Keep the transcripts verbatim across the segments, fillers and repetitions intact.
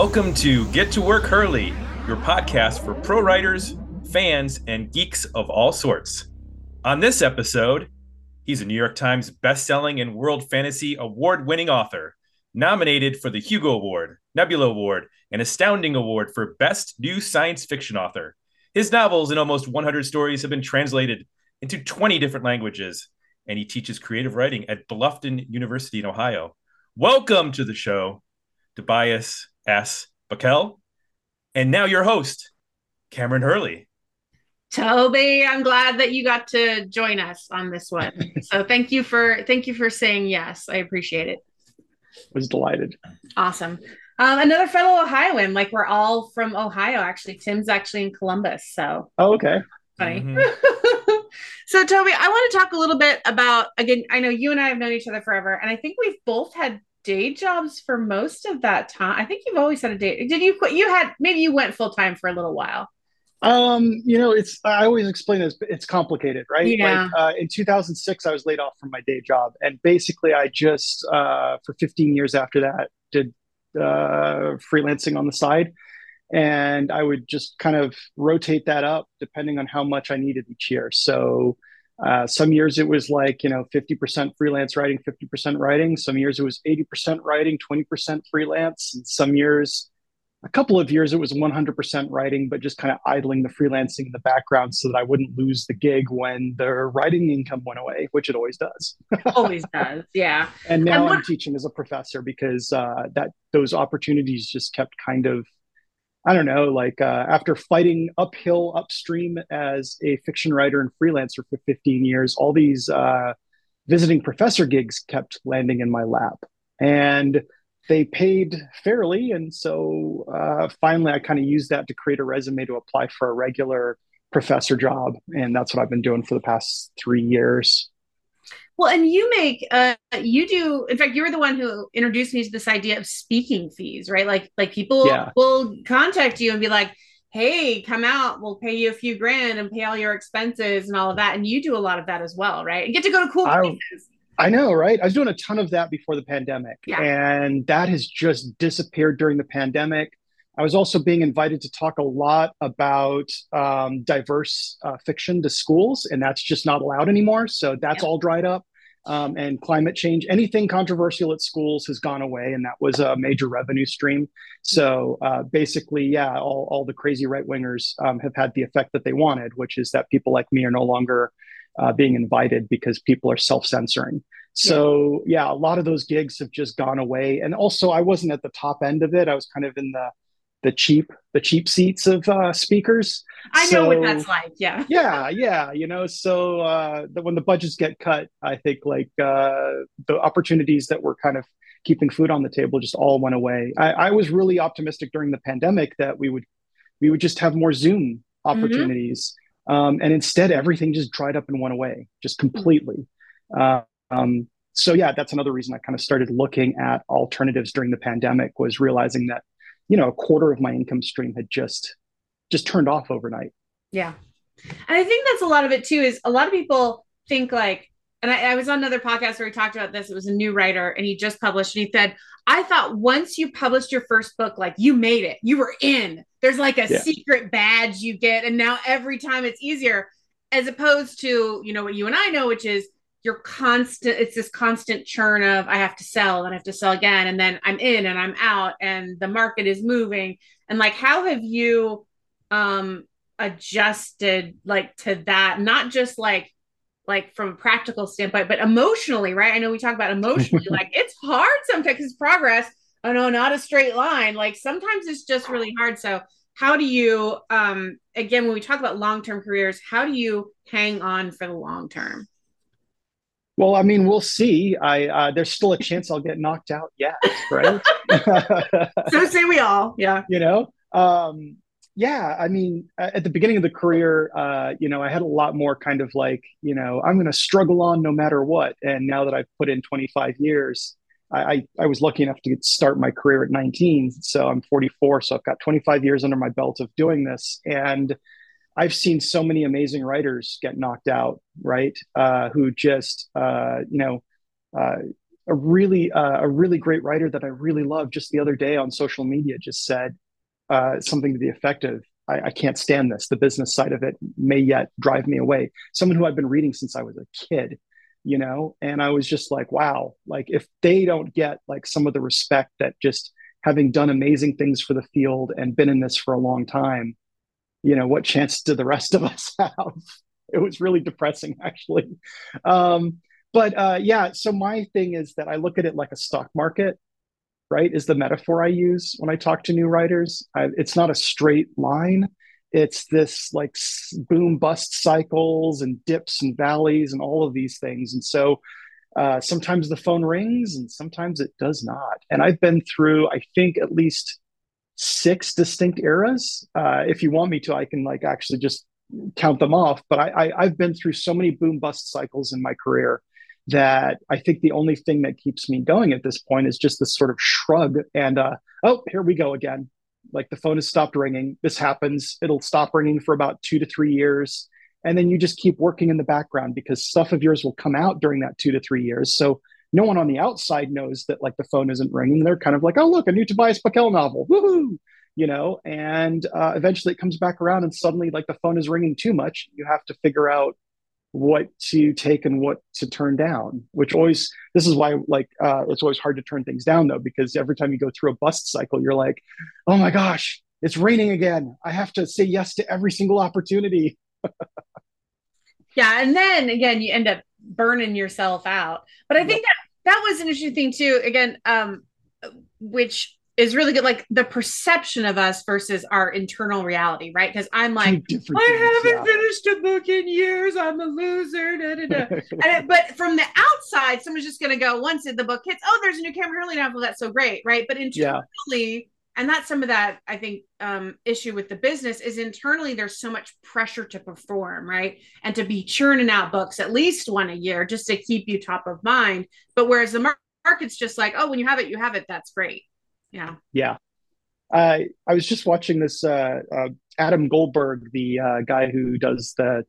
Welcome to Get to Work Hurley, your podcast for pro writers, fans, and geeks of all sorts. On this episode, he's a New York Times bestselling and World Fantasy Award-winning author, nominated for the Hugo Award, Nebula Award, and Astounding Award for Best New Science Fiction Author. His novels and almost one hundred stories have been translated into twenty different languages, and he teaches creative writing at Bluffton University in Ohio. Welcome to the show, Tobias S. Buckell, and now your host, Cameron Hurley. Toby, I'm glad that you got to join us on this one. So thank you for thank you for saying yes. I appreciate it. I was delighted. Awesome. Um, another fellow Ohioan, like we're all from Ohio, actually. Tim's actually in Columbus, so. Oh, okay. Funny. Mm-hmm. So, Toby, I want to talk a little bit about, again, I know you and I have known each other forever, and I think we've both had day jobs for most of that time. I think you've always had a day. Did you quit? You had, maybe you went full time for a little while. Um, you know, it's, I always explain this, but it's complicated, right? Yeah. Like, uh, in two thousand six, I was laid off from my day job. And basically I just, uh, for fifteen years after that, did, uh, freelancing on the side. And I would just kind of rotate that up depending on how much I needed each year. So, Uh, some years it was like, you know, fifty percent freelance writing, fifty percent writing. Some years it was eighty percent writing, twenty percent freelance. And some years, a couple of years, it was one hundred percent writing, but just kind of idling the freelancing in the background so that I wouldn't lose the gig when the writing income went away, which it always does. Always does. Yeah. And now and what- I'm teaching as a professor because uh, that those opportunities just kept kind of, I don't know, like uh, after fighting uphill upstream as a fiction writer and freelancer for fifteen years, all these uh, visiting professor gigs kept landing in my lap and they paid fairly. And so uh, finally, I kind of used that to create a resume to apply for a regular professor job. And that's what I've been doing for the past three years. Well, and you make, uh, you do, in fact, you were the one who introduced me to this idea of speaking fees, right? Like, like people yeah. will contact you and be like, hey, come out, we'll pay you a few grand and pay all your expenses and all of that. And you do a lot of that as well, right? And get to go to cool I, places. I know, right? I was doing a ton of that before the pandemic. Yeah. And that has just disappeared during the pandemic. I was also being invited to talk a lot about um, diverse uh, fiction to schools, and that's just not allowed anymore. So that's yeah. all dried up. Um, and climate change, anything controversial at schools has gone away, and that was a major revenue stream. So uh, basically, yeah, all, all the crazy right-wingers um, have had the effect that they wanted, which is that people like me are no longer uh, being invited because people are self-censoring. So yeah. yeah, a lot of those gigs have just gone away. And also, I wasn't at the top end of it. I was kind of in the the cheap, the cheap seats of uh, speakers. I so, know what that's like. Yeah. yeah. Yeah. You know, so uh, the, when the budgets get cut, I think like uh, the opportunities that were kind of keeping food on the table just all went away. I, I was really optimistic during the pandemic that we would, we would just have more Zoom opportunities. Mm-hmm. Um, and instead everything just dried up and went away just completely. Uh, um, so yeah, that's another reason I kind of started looking at alternatives during the pandemic, was realizing that, you know, a quarter of my income stream had just, just turned off overnight. Yeah. And I think that's a lot of it too, is a lot of people think like, and I, I was on another podcast where we talked about this. It was a new writer and he just published and he said, I thought once you published your first book, like you made it, you were in, there's like a yeah. secret badge you get. And now every time it's easier, as opposed to, you know, what you and I know, which is you're constant, it's this constant churn of, I have to sell and I have to sell again. And then I'm in and I'm out and the market is moving. And like, how have you um, adjusted like to that? Not just like, like from a practical standpoint, but emotionally, right? I know we talk about emotionally, like it's hard sometimes because progress, oh no, not a straight line. Like sometimes it's just really hard. So how do you, um, again, when we talk about long-term careers, how do you hang on for the long term? Well, I mean, we'll see. I uh, there's still a chance I'll get knocked out yet, right? So say we all, yeah. You know, um, yeah. I mean, at the beginning of the career, uh, you know, I had a lot more kind of like, you know, I'm going to struggle on no matter what. And now that I've put in twenty-five years, I, I I was lucky enough to start my career at nineteen, so I'm forty-four, so I've got twenty-five years under my belt of doing this, and I've seen so many amazing writers get knocked out, right? Uh, who just, uh, you know, uh, a really uh, a really great writer that I really love just the other day on social media just said uh, something to the effect of, I, I can't stand this. The business side of it may yet drive me away. Someone who I've been reading since I was a kid, you know, and I was just like, wow, like if they don't get like some of the respect that just having done amazing things for the field and been in this for a long time, you know, what chance do the rest of us have? It was really depressing, actually. Um, but uh, yeah, so my thing is that I look at it like a stock market, right, is the metaphor I use when I talk to new writers. I, it's not a straight line. It's this like boom bust cycles and dips and valleys and all of these things. And so uh, sometimes the phone rings and sometimes it does not. And I've been through, I think, at least six distinct eras. Uh, if you want me to, I can like actually just count them off. But I, I, I've been through so many boom bust cycles in my career that I think the only thing that keeps me going at this point is just this sort of shrug and, uh, oh, here we go again. Like the phone has stopped ringing. This happens. It'll stop ringing for about two to three years. And then you just keep working in the background because stuff of yours will come out during that two to three years. So no one on the outside knows that like the phone isn't ringing. They're kind of like, oh, look, a new Tobias Buckell novel. Woohoo! You know, and uh, eventually it comes back around and suddenly like the phone is ringing too much. You have to figure out what to take and what to turn down, which always, this is why like, uh, it's always hard to turn things down though, because every time you go through a bust cycle, you're like, oh my gosh, it's raining again. I have to say yes to every single opportunity. Yeah. And then again, you end up burning yourself out. But I think that that was an interesting thing too, again, um, which is really good, like the perception of us versus our internal reality, right? Because I'm like, I haven't yeah. finished a book in years. I'm a loser. Da, da, da. And it, but from the outside, someone's just going to go, once the book hits, oh, there's a new Cameron Hurley novel. That's so great, right? But internally, yeah. and that's some of that, I think, um, issue with the business is internally, there's so much pressure to perform, right? And to be churning out books at least one a year just to keep you top of mind. But whereas the market's just like, oh, when you have it, you have it. That's great. Yeah. Yeah. Uh, I was just watching this uh, uh, Adam Goldberg, the uh, guy who does the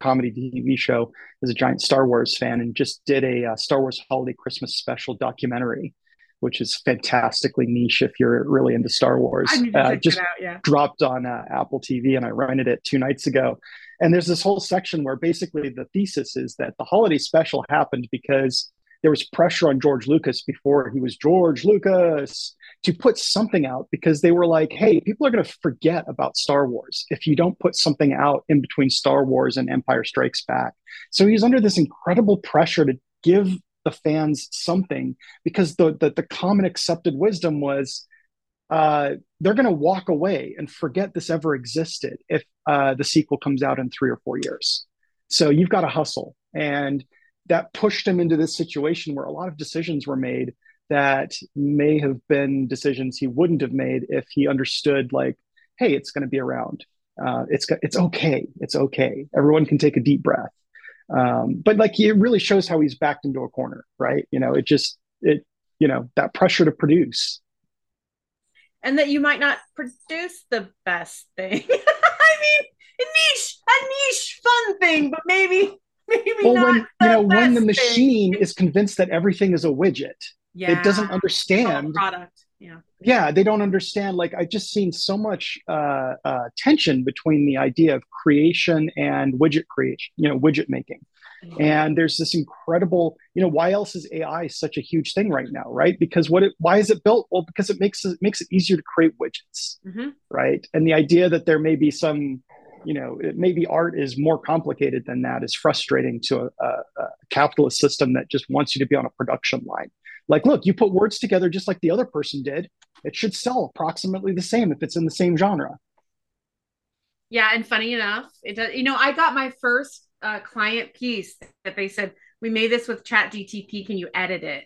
comedy T V show, is a giant Star Wars fan and just did a uh, Star Wars holiday Christmas special documentary, which is fantastically niche if you're really into Star Wars. I need to uh, check just it out, yeah. dropped on uh, Apple T V and I rented it two nights ago. And there's this whole section where basically the thesis is that the holiday special happened because there was pressure on George Lucas before he was George Lucas to put something out because they were like, hey, people are going to forget about Star Wars if you don't put something out in between Star Wars and Empire Strikes Back. So he's under this incredible pressure to give the fans something because the the, the common accepted wisdom was uh, they're going to walk away and forget this ever existed if uh, the sequel comes out in three or four years. So you've got to hustle. And that pushed him into this situation where a lot of decisions were made that may have been decisions he wouldn't have made if he understood like, hey, it's going to be around. Uh, it's it's okay. It's okay. Everyone can take a deep breath. Um, but like, it really shows how he's backed into a corner, right? You know, it just, it, you know, that pressure to produce. And that you might not produce the best thing. I mean, a niche, a niche fun thing, but maybe Maybe well, not when you know when the machine thing. Is convinced that everything is a widget, yeah. it doesn't understand oh, product. Yeah, yeah, they don't understand. Like I've just seen so much uh, uh, tension between the idea of creation and widget creation, you know, widget making. Mm-hmm. And there's this incredible, you know, why else is A I such a huge thing right now, right? Because what it, why is it built? Well, because it makes it makes it easier to create widgets, mm-hmm. right? And the idea that there may be some you know, it, maybe art is more complicated than that is frustrating to a, a, a capitalist system that just wants you to be on a production line. Like, look, you put words together just like the other person did. It should sell approximately the same if it's in the same genre. Yeah. And funny enough, it does, you know, I got my first uh, client piece that they said, we made this with ChatGPT. Can you edit it?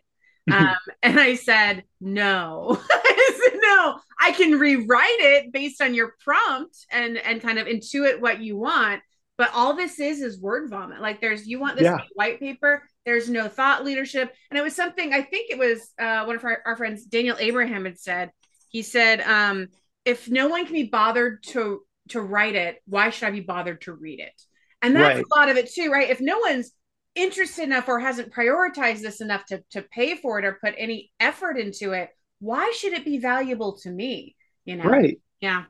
Um, and I said, no. I said, no, I can rewrite it based on your prompt and, and kind of intuit what you want. But all this is, is word vomit. Like there's, you want this yeah. white paper, there's no thought leadership. And it was something, I think it was uh, one of our, our friends, Daniel Abraham had said, he said, um, if no one can be bothered to, to write it, why should I be bothered to read it? And that's right. a lot of it too, right? If no one's interested enough or hasn't prioritized this enough to, to pay for it or put any effort into it, why should it be valuable to me? You know? Right. Yeah.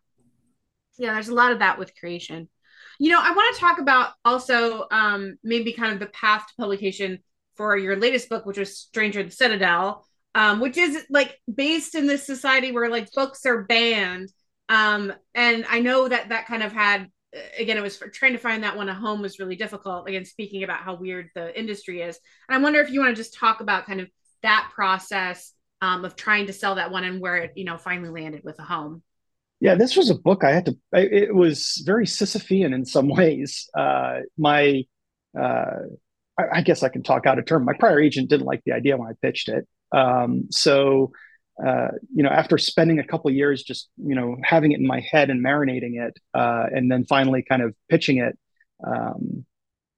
Yeah. There's a lot of that with creation. You know, I want to talk about also um, maybe kind of the path to publication for your latest book, which was Stranger in the Citadel, um, which is like based in this society where like books are banned. Um, and I know that that kind of had, again, it was for trying to find that one a home was really difficult. Again, speaking about how weird the industry is. And I wonder if you want to just talk about kind of that process um, of trying to sell that one and where it, you know, finally landed with a home. Yeah, this was a book I had to, it was very Sisyphean in some ways. Uh, my, uh, I, I guess I can talk out of turn. My prior agent didn't like the idea when I pitched it. Um, so, uh, you know, after spending a couple of years just, you know, having it in my head and marinating it, uh, and then finally kind of pitching it, um,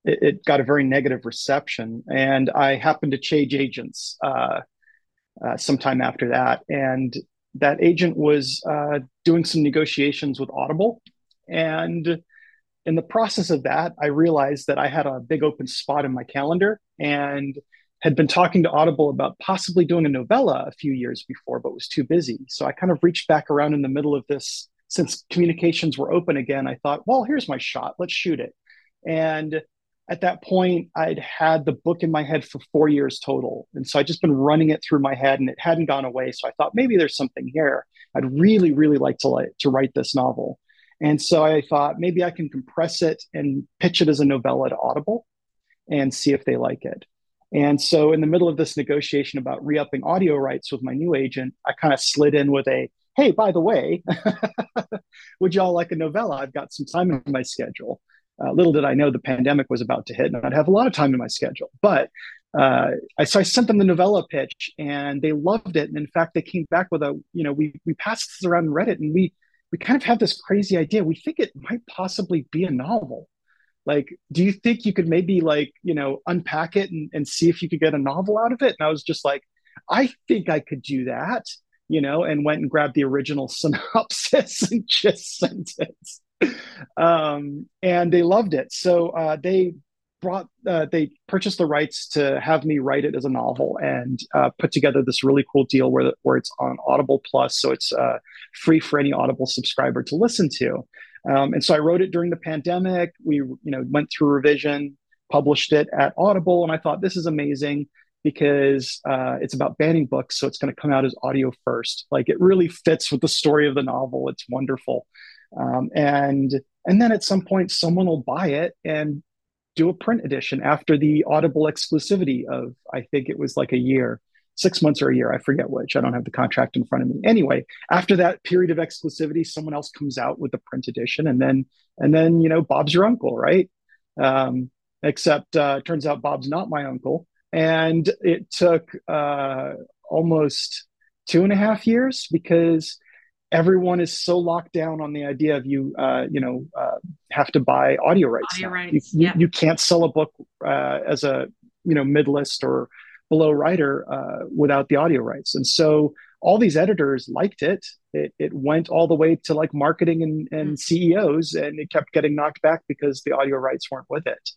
it, it got a very negative reception. And I happened to change agents uh, uh, sometime after that. And that agent was uh, doing some negotiations with Audible. And in the process of that, I realized that I had a big open spot in my calendar and had been talking to Audible about possibly doing a novella a few years before, but was too busy. So I kind of reached back around in the middle of this, since communications were open again, I thought, well, here's my shot, let's shoot it. And at that point, I'd had the book in my head for four years total. And so I'd just been running it through my head and it hadn't gone away. So I thought, maybe there's something here. I'd really, really like to, like, to write this novel. And so I thought, maybe I can compress it and pitch it as a novella to Audible and see if they like it. And so in the middle of this negotiation about re-upping audio rights with my new agent, I kind of slid in with a, hey, by the way, would y'all like a novella? I've got some time in my schedule. Uh, little did I know the pandemic was about to hit and I'd have a lot of time in my schedule. But uh, I, so I sent them the novella pitch and they loved it. And in fact, they came back with a, you know, we we passed this around and read it. And we we kind of have this crazy idea. We think it might possibly be a novel. Like, do you think you could maybe like, you know, unpack it and, and see if you could get a novel out of it? And I was just like, I think I could do that, you know, and went and grabbed the original synopsis and just sent it. Um, and they loved it. So uh, they brought, uh, they purchased the rights to have me write it as a novel and uh, put together this really cool deal where, where it's on Audible Plus. So it's uh, free for any Audible subscriber to listen to. Um, and so I wrote it during the pandemic. We, you know, went through revision, published it at Audible. And I thought, this is amazing because uh, it's about banning books. So it's going to come out as audio first. Like, it really fits with the story of the novel. It's wonderful. Um, and, and then at some point someone will buy it and do a print edition after the Audible exclusivity of, I think it was like a year, six months or a year. I forget which, I don't have the contract in front of me. Anyway, after that period of exclusivity, someone else comes out with a print edition and then, and then, you know, Bob's your uncle, right? Um, except, uh, turns out Bob's not my uncle. And it took, uh, almost two and a half years because everyone is so locked down on the idea of you, uh, you know, uh, have to buy audio rights. Audio rights you, yeah. you, you can't sell a book uh, as a, you know, mid-list or below writer uh, without the audio rights. And so all these editors liked it. It, it went all the way to like marketing and, and mm-hmm. C E Os, and it kept getting knocked back because the audio rights weren't with it.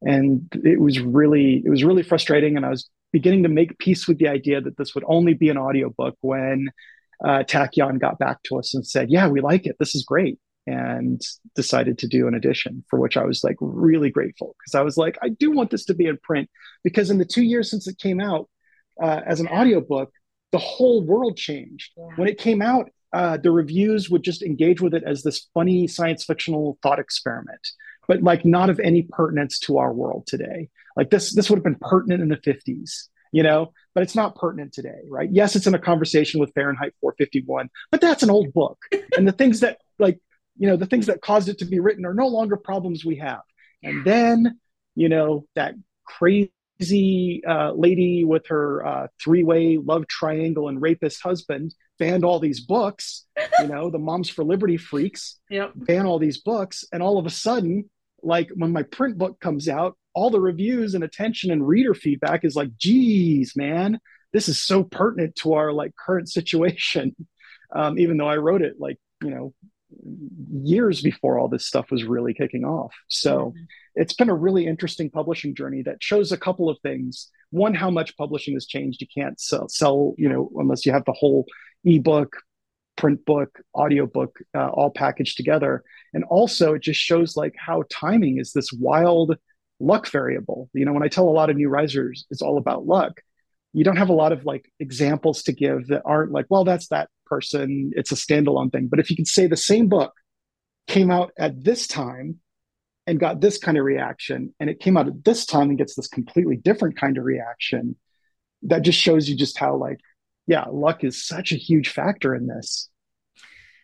And it was really, it was really frustrating. And I was beginning to make peace with the idea that this would only be an audiobook when Uh, Tachyon got back to us and said, yeah, we like it. This is great. And decided to do an edition, for which I was like really grateful, because I was like, I do want this to be in print, because in the two years since it came out uh, as an audiobook, the whole world changed. Yeah. When it came out, uh, the reviews would just engage with it as this funny science fictional thought experiment, but like not of any pertinence to our world today. Like this, this would have been pertinent in the fifties. You know, but it's not pertinent today, right? Yes, it's in a conversation with Fahrenheit four fifty-one, but that's an old book. And the things that, like, you know, the things that caused it to be written are no longer problems we have. And then, you know, that crazy uh, lady with her uh, three-way love triangle and rapist husband banned all these books, you know, the Moms for Liberty freaks yep. ban all these books. And all of a sudden, like, when my print book comes out, all the reviews and attention and reader feedback is like, geez, man, this is so pertinent to our like current situation. Um, even though I wrote it like, you know, years before all this stuff was really kicking off. So mm-hmm. it's been a really interesting publishing journey that shows a couple of things. One, how much publishing has changed. You can't sell, sell you know, unless you have the whole ebook, print book, audiobook, uh, all packaged together. And also it just shows like how timing is this wild luck variable. You know, when I tell a lot of new risers, it's all about luck. You don't have a lot of like examples to give that aren't like, well, that's that person, it's a standalone thing. But if you can say the same book came out at this time and got this kind of reaction, and it came out at this time and gets this completely different kind of reaction, that just shows you just how like, yeah, luck is such a huge factor in this.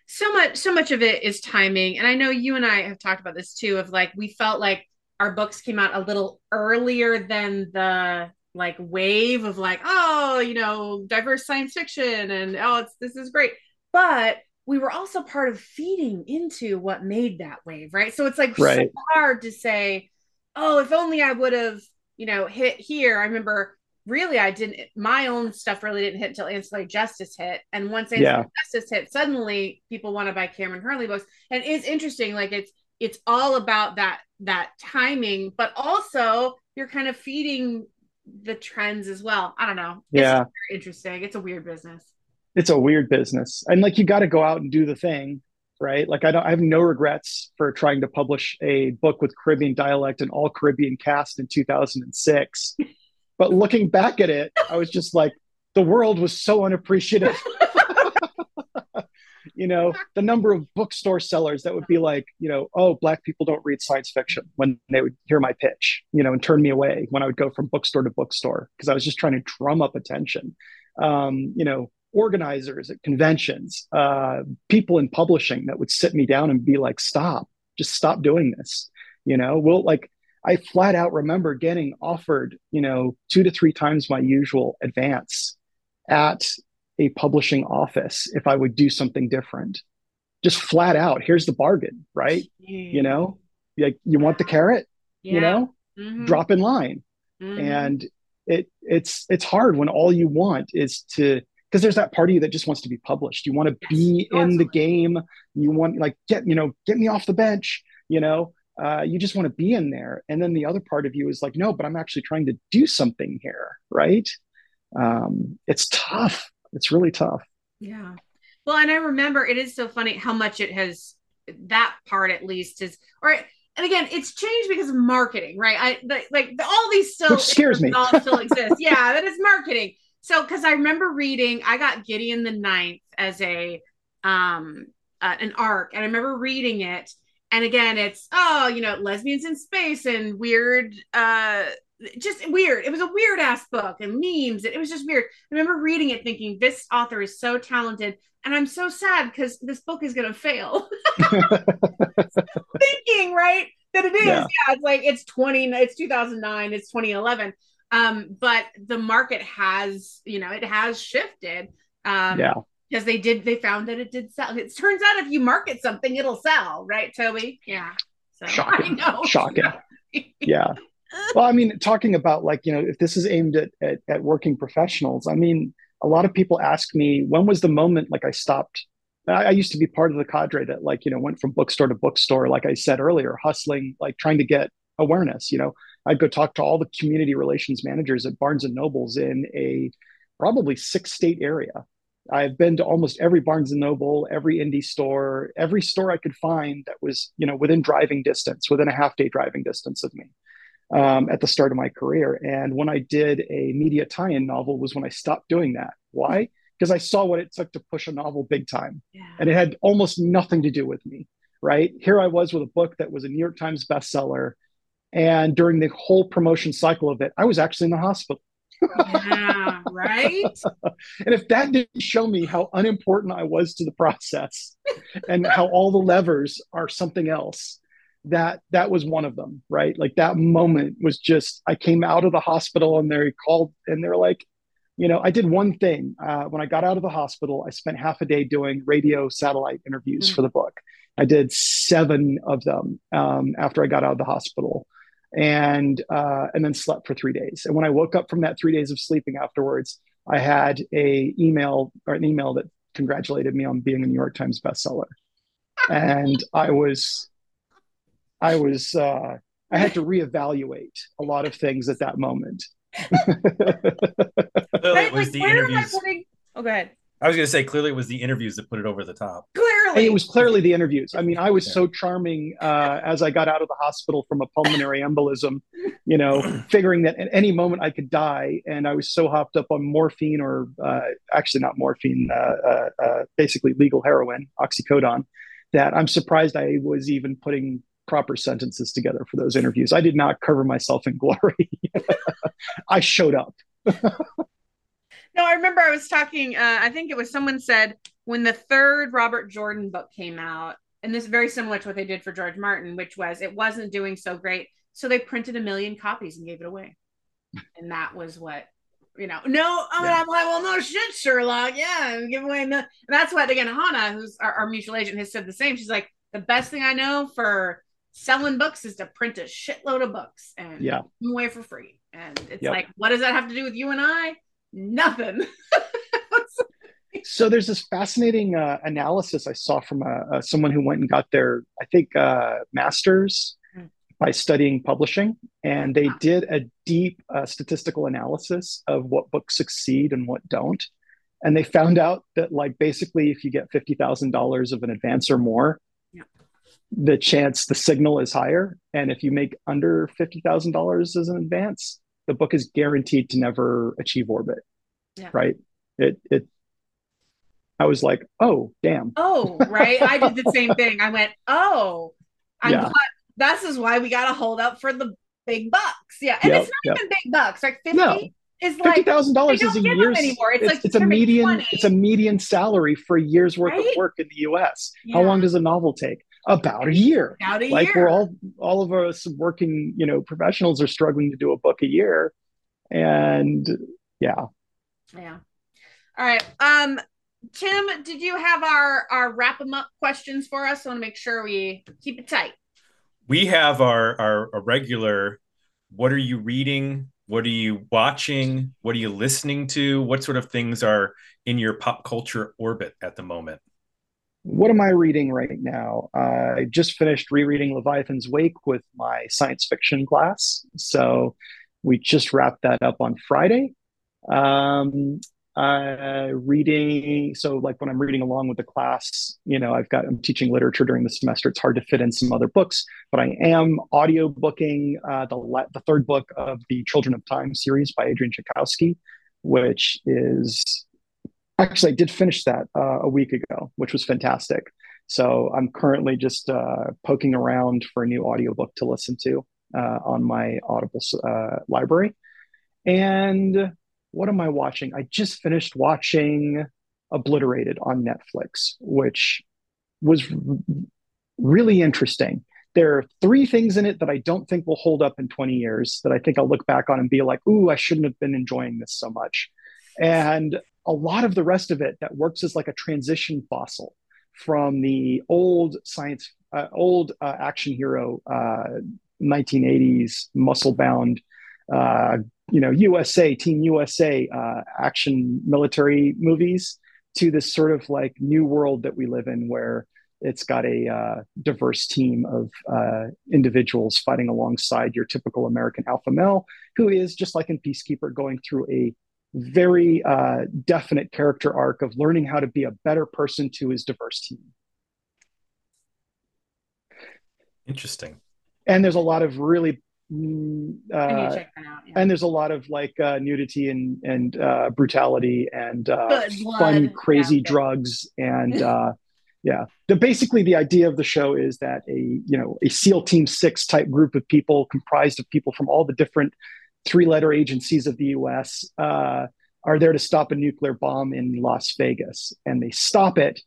So much, so much of it is timing. And I know you and I have talked about this too, of like, we felt like our books came out a little earlier than the like wave of like, oh, you know, diverse science fiction and oh, it's, this is great. But we were also part of feeding into what made that wave. Right. So it's like right. so hard to say, oh, if only I would have, you know, hit here. I remember really, I didn't, my own stuff really didn't hit until Ancillary Justice hit. And once Ancillary yeah. Justice hit, suddenly people want to buy Cameron Hurley books. And it's interesting. Like it's, it's all about that, that timing, but also you're kind of feeding the trends as well. I don't know. It's yeah. very interesting. It's a weird business. It's a weird business. And like, you got to go out and do the thing, right? Like I don't, I have no regrets for trying to publish a book with Caribbean dialect and all Caribbean cast in two thousand six. But looking back at it, I was just like, the world was so unappreciative. You know, the number of bookstore sellers that would be like, you know, oh, Black people don't read science fiction, when they would hear my pitch, you know, and turn me away when I would go from bookstore to bookstore because I was just trying to drum up attention. Um, you know, organizers at conventions, uh, people in publishing that would sit me down and be like, stop, just stop doing this. You know, we'll like, I flat out remember getting offered, you know, two to three times my usual advance at a publishing office if I would do something different. Just flat out, here's the bargain, right? Mm. You know, like you want the carrot, yeah. you know, mm-hmm. drop in line. Mm-hmm. And it it's it's hard when all you want is to, because there's that part of you that just wants to be published. You want to be yes. in the game. You want like, get, you know, get me off the bench, you know. Uh, you just want to be in there. And then the other part of you is like, no, but I'm actually trying to do something here, right? Um, it's tough. It's really tough. Yeah. Well, and I remember it is so funny how much it has, that part at least is, or and again, it's changed because of marketing, right? I the, like the, all these still, which scares me. All still exist. Yeah, that is marketing. So, because I remember reading, I got Gideon the Ninth as a um uh, an arc, and I remember reading it. And again, it's, oh, you know, lesbians in space and weird, uh, just weird. It was a weird ass book and memes. And it was just weird. I remember reading it thinking this author is so talented and I'm so sad because this book is going to fail. Thinking, right, that it is. Yeah. yeah, it's like, it's twenty, it's two thousand nine, it's twenty eleven. Um, but the market has, you know, it has shifted. Um, yeah. Because they did, they found that it did sell. It turns out if you market something, it'll sell, right, Toby? Yeah. So, shocking. I know. Shocking. Yeah. Well, I mean, talking about like, you know, if this is aimed at, at at working professionals, I mean, a lot of people ask me, when was the moment like I stopped? I, I used to be part of the cadre that like, you know, went from bookstore to bookstore, like I said earlier, hustling, like trying to get awareness. You know, I'd go talk to all the community relations managers at Barnes and Noble's in a probably six state area. I've been to almost every Barnes and Noble, every indie store, every store I could find that was, you know, within driving distance, within a half day driving distance of me um, at the start of my career. And when I did a media tie-in novel was when I stopped doing that. Why? Because I saw what it took to push a novel big time. Yeah. And it had almost nothing to do with me, right? Here I was with a book that was a New York Times bestseller. And during the whole promotion cycle of it, I was actually in the hospital. Yeah, right. And if that didn't show me how unimportant I was to the process and how all the levers are something else, that that was one of them, right? Like that moment was just, I came out of the hospital and they called and they're like, you know, I did one thing. Uh, when I got out of the hospital, I spent half a day doing radio satellite interviews mm-hmm. for the book. I did seven of them um, after I got out of the hospital. And uh, and then slept for three days. And when I woke up from that three days of sleeping afterwards, I had a email or an email that congratulated me on being a New York Times bestseller. and I was, I was, uh, I had to reevaluate a lot of things at that moment. Clearly it was like, the interviews. Putting... Oh, go ahead. I was going to say, clearly it was the interviews that put it over the top. Clearly. It was clearly the interviews. I mean, I was yeah. so charming uh, as I got out of the hospital from a pulmonary embolism, you know, figuring that at any moment I could die. And I was so hopped up on morphine or uh, actually not morphine, uh, uh, uh, basically legal heroin, oxycodone, that I'm surprised I was even putting proper sentences together for those interviews. I did not cover myself in glory. I showed up. No, I remember I was talking, uh, I think it was someone said when the third Robert Jordan book came out, and this is very similar to what they did for George Martin, which was it wasn't doing so great. So they printed a million copies and gave it away. And that was what, you know, no, I'm yeah. like, well, no shit, Sherlock. Yeah, give away. No. And that's what, again, Hannah, who's our, our mutual agent, has said the same. She's like, the best thing I know for selling books is to print a shitload of books and yeah. give them away for free. And it's yep. like, what does that have to do with you and I? Nothing. So there's this fascinating uh, analysis I saw from uh, uh, someone who went and got their, I think, uh, master's by studying publishing. And they did a deep uh, statistical analysis of what books succeed and what don't. And they found out that, like, basically if you get fifty thousand dollars of an advance or more, yeah. the chance the signal is higher. And if you make under fifty thousand dollars as an advance, the book is guaranteed to never achieve orbit, yeah. right? It, it, I was like, oh, damn. Oh, right. I did the same thing. I went, oh, I'm yeah. glad, this is why we got to hold up for the big bucks. Yeah. And yep, it's not yep. even big bucks. Like fifty no. is like, fifty thousand dollars is a year's, anymore. It's, it's, like it's a median, twenty it's a median salary for a year's worth right? of work in the U S. Yeah. How long does a novel take? About a year. About a like year. We're all, all of us working, you know, professionals are struggling to do a book a year. And yeah. Yeah. All right. Um, Tim, did you have our, our wrap them up questions for us? I want to make sure we keep it tight. We have our, our, our regular, what are you reading? What are you watching? What are you listening to? What sort of things are in your pop culture orbit at the moment? What am I reading right now? Uh, I just finished rereading Leviathan's Wake with my science fiction class. So we just wrapped that up on Friday. Um, uh, reading, so like when I'm reading along with the class, you know, I've got, I'm teaching literature during the semester. It's hard to fit in some other books, but I am audio booking uh, the, la- the third book of the Children of Time series by Adrian Tchaikovsky, which is... Actually, I did finish that uh, a week ago, which was fantastic. So I'm currently just uh, poking around for a new audiobook to listen to uh, on my Audible uh, library. And what am I watching? I just finished watching Obliterated on Netflix, which was r- really interesting. There are three things in it that I don't think will hold up in twenty years that I think I'll look back on and be like, ooh, I shouldn't have been enjoying this so much. And a lot of the rest of it that works as like a transition fossil from the old science, uh, old uh, action hero, uh, nineteen eighties muscle-bound, uh, you know, U S A, Team U S A uh, action military movies to this sort of like new world that we live in where it's got a uh, diverse team of uh, individuals fighting alongside your typical American alpha male who is just like in Peacekeeper going through a very uh, definite character arc of learning how to be a better person to his diverse team. Interesting. And there's a lot of really, uh, and, check that out, yeah. and there's a lot of like uh, nudity and and uh, brutality and uh, fun, crazy yeah, drugs and uh, yeah. The basically the idea of the show is that a you know a SEAL Team Six type group of people comprised of people from all the different three-letter agencies of the U S uh, are there to stop a nuclear bomb in Las Vegas, and they stop it,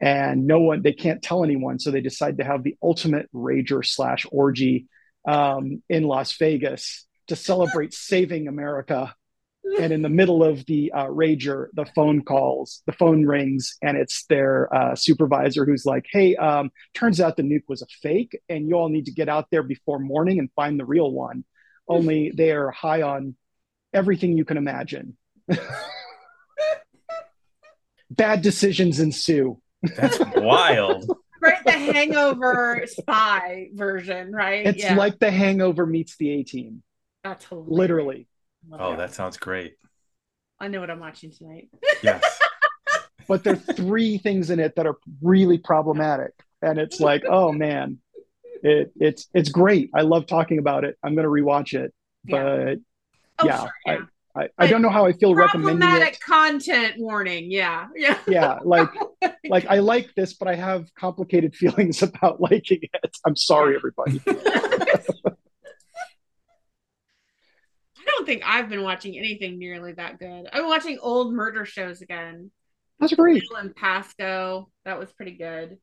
and no one they can't tell anyone, so they decide to have the ultimate rager slash orgy um, in Las Vegas to celebrate saving America. And in the middle of the uh, rager, the phone calls, the phone rings, and it's their uh, supervisor who's like, "Hey, um, turns out the nuke was a fake, and you all need to get out there before morning and find the real one." Only they are high on everything you can imagine. Bad decisions ensue. That's wild. Right, the Hangover spy version, right? It's yeah. like the Hangover meets the A-Team. That's hilarious. Literally. Oh, that sounds great. I know what I'm watching tonight. Yes. But there are three things in it that are really problematic. And it's like, oh man, it it's it's great. I love talking about it. I'm gonna rewatch it. Yeah. But oh, yeah, sure, yeah. I, I, I don't know how I feel recommending it. Problematic content warning. Yeah. Yeah. Yeah. Like like I like this, but I have complicated feelings about liking it. I'm sorry, everybody. I don't think I've been watching anything nearly that good. I'm watching old murder shows again. That's great. And Pasco, that was pretty good.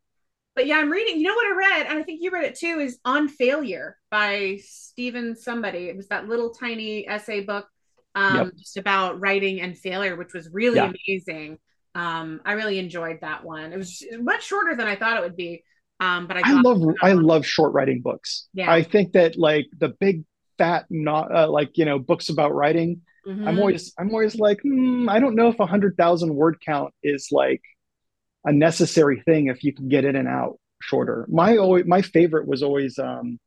But yeah, I'm reading, you know what I read, and I think you read it too, is On Failure by Stephen somebody. It was that little tiny essay book um, yep. just about writing and failure, which was really yeah. amazing. Um, I really enjoyed that one. It was much shorter than I thought it would be. Um, but I, I love I one. love short writing books. Yeah. I think that like the big fat not uh, like you know books about writing mm-hmm. i'm always i'm always like hmm, I don't know if a hundred thousand word count is like a necessary thing if you can get in and out shorter. My always my favorite was always um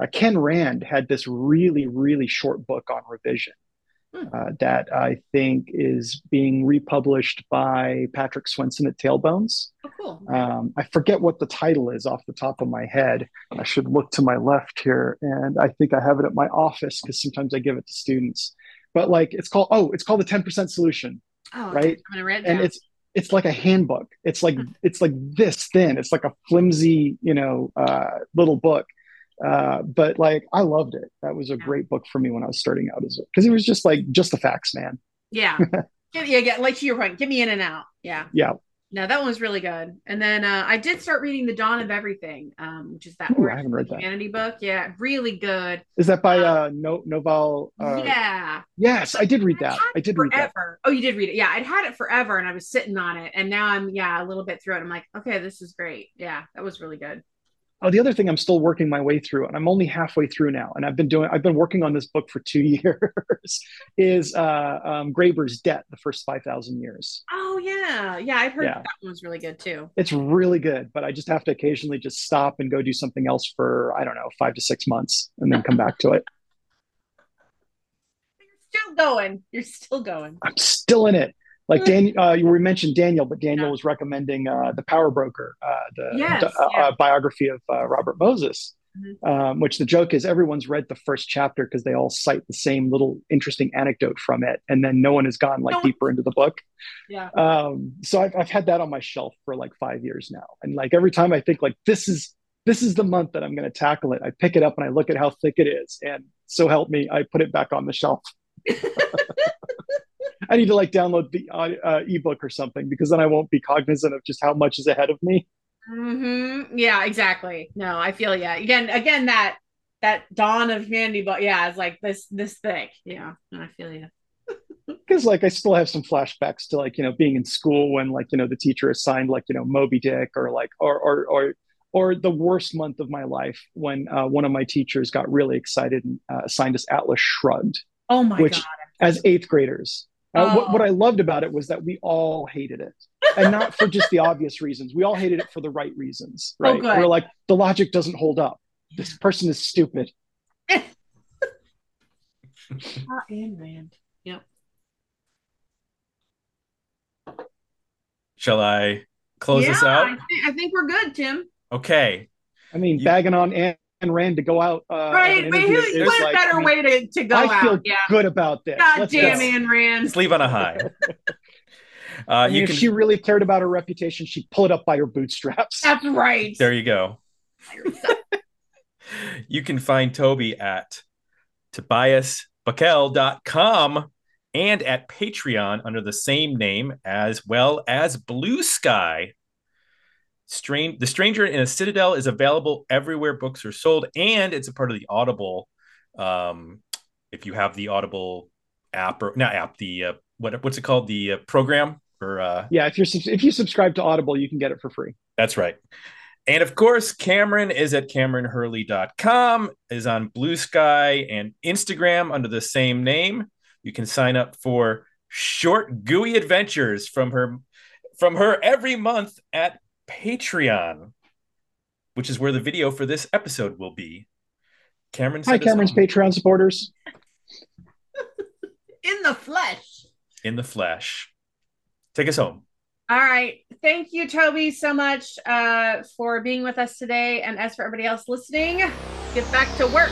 uh, Ken Rand had this really really short book on revision hmm. uh, that I think is being republished by Patrick Swinson at Tailbones. Oh, cool. um I forget what the title is off the top of my head. I should look to my left here, and I think I have it at my office because sometimes I give it to students. But like it's called oh it's called the ten percent solution. Oh, right. I'm gonna read that. And it's it's like a handbook. It's like it's like this thin. It's like a flimsy, you know, uh, little book. Uh, but like I loved it. That was a yeah. great book for me when I was starting out as because it was just like just the facts, man. Yeah. yeah, yeah. Like to your point, give me in and out. Yeah. Yeah. No, that one was really good. And then uh, I did start reading The Dawn of Everything, um, which is that Ooh, Origins of Humanity book. Yeah, really good. Is that by um, uh, no- Noval? Uh, yeah. Yes, I did read that. I did read that. Oh, you did read it. Yeah, I'd had it forever and I was sitting on it. And now I'm, yeah, a little bit through it. I'm like, okay, this is great. Yeah, that was really good. Oh, the other thing I'm still working my way through, and I'm only halfway through now, and I've been doing, I've been working on this book for two years, is uh, um, Graeber's Debt, The First five thousand Years. Oh, yeah. Yeah, I've heard yeah. that one was really good, too. It's really good, but I just have to occasionally just stop and go do something else for, I don't know, five to six months, and then come back to it. You're still going. You're still going. I'm still in it. Like Daniel, uh, you were mentioned Daniel, but Daniel yeah. was recommending uh, The Power Broker, uh, the yes, uh, yeah. uh, biography of uh, Robert Moses, mm-hmm. um, which the joke is everyone's read the first chapter because they all cite the same little interesting anecdote from it. And then no one has gone like no. deeper into the book. Yeah. Um, so I've, I've had that on my shelf for like five years now. And like every time I think like this is this is the month that I'm going to tackle it, I pick it up and I look at how thick it is. And so help me, I put it back on the shelf. I need to like download the uh, ebook or something because then I won't be cognizant of just how much is ahead of me. Mm-hmm. Yeah, exactly. No, I feel yeah. Again, again that that Dawn of Humanity, but yeah, it's like this this thick. Yeah, I feel you. Because like I still have some flashbacks to like you know being in school when like you know the teacher assigned like you know Moby Dick or like or or or or the worst month of my life when uh, one of my teachers got really excited and uh, assigned us Atlas Shrugged. Oh my which, God! As eighth graders. Uh, oh. what, what I loved about it was that we all hated it, and not for just the obvious reasons. We all hated it for the right reasons, right? Oh, we're like, the logic doesn't hold up. This person is stupid. Ayn Rand. Yep. Shall I close yeah, this out? I, th- I think we're good, Tim. Okay. I mean, you- bagging on Ayn Rand to go out. Uh, right, but who's, what like, better I mean, way to, to go I out? I feel yeah. good about this. God Let's damn Ayn Rand. Let's leave on a high. uh, I mean, you if can... she really cared about her reputation, she'd pull it up by her bootstraps. That's right. There you go. You can find Toby at tobias buckell dot com and at Patreon under the same name, as well as Blue Sky. Strain, the Stranger in a Citadel is available everywhere books are sold, and it's a part of the Audible. Um, if you have the Audible app or not app, the uh, what what's it called, the uh, program or uh, yeah, if you're if you subscribe to Audible, you can get it for free. That's right. And of course, Cameron is at cameron hurley dot com, is on Blue Sky and Instagram under the same name. You can sign up for short, gooey adventures from her from her every month at Patreon. which is where the video for this episode will be. Cameron, hi, Cameron's Patreon supporters. In the flesh. In the flesh. Take us home. All right. Thank you, Toby, so much uh, for being with us today. And as for everybody else listening, get back to work.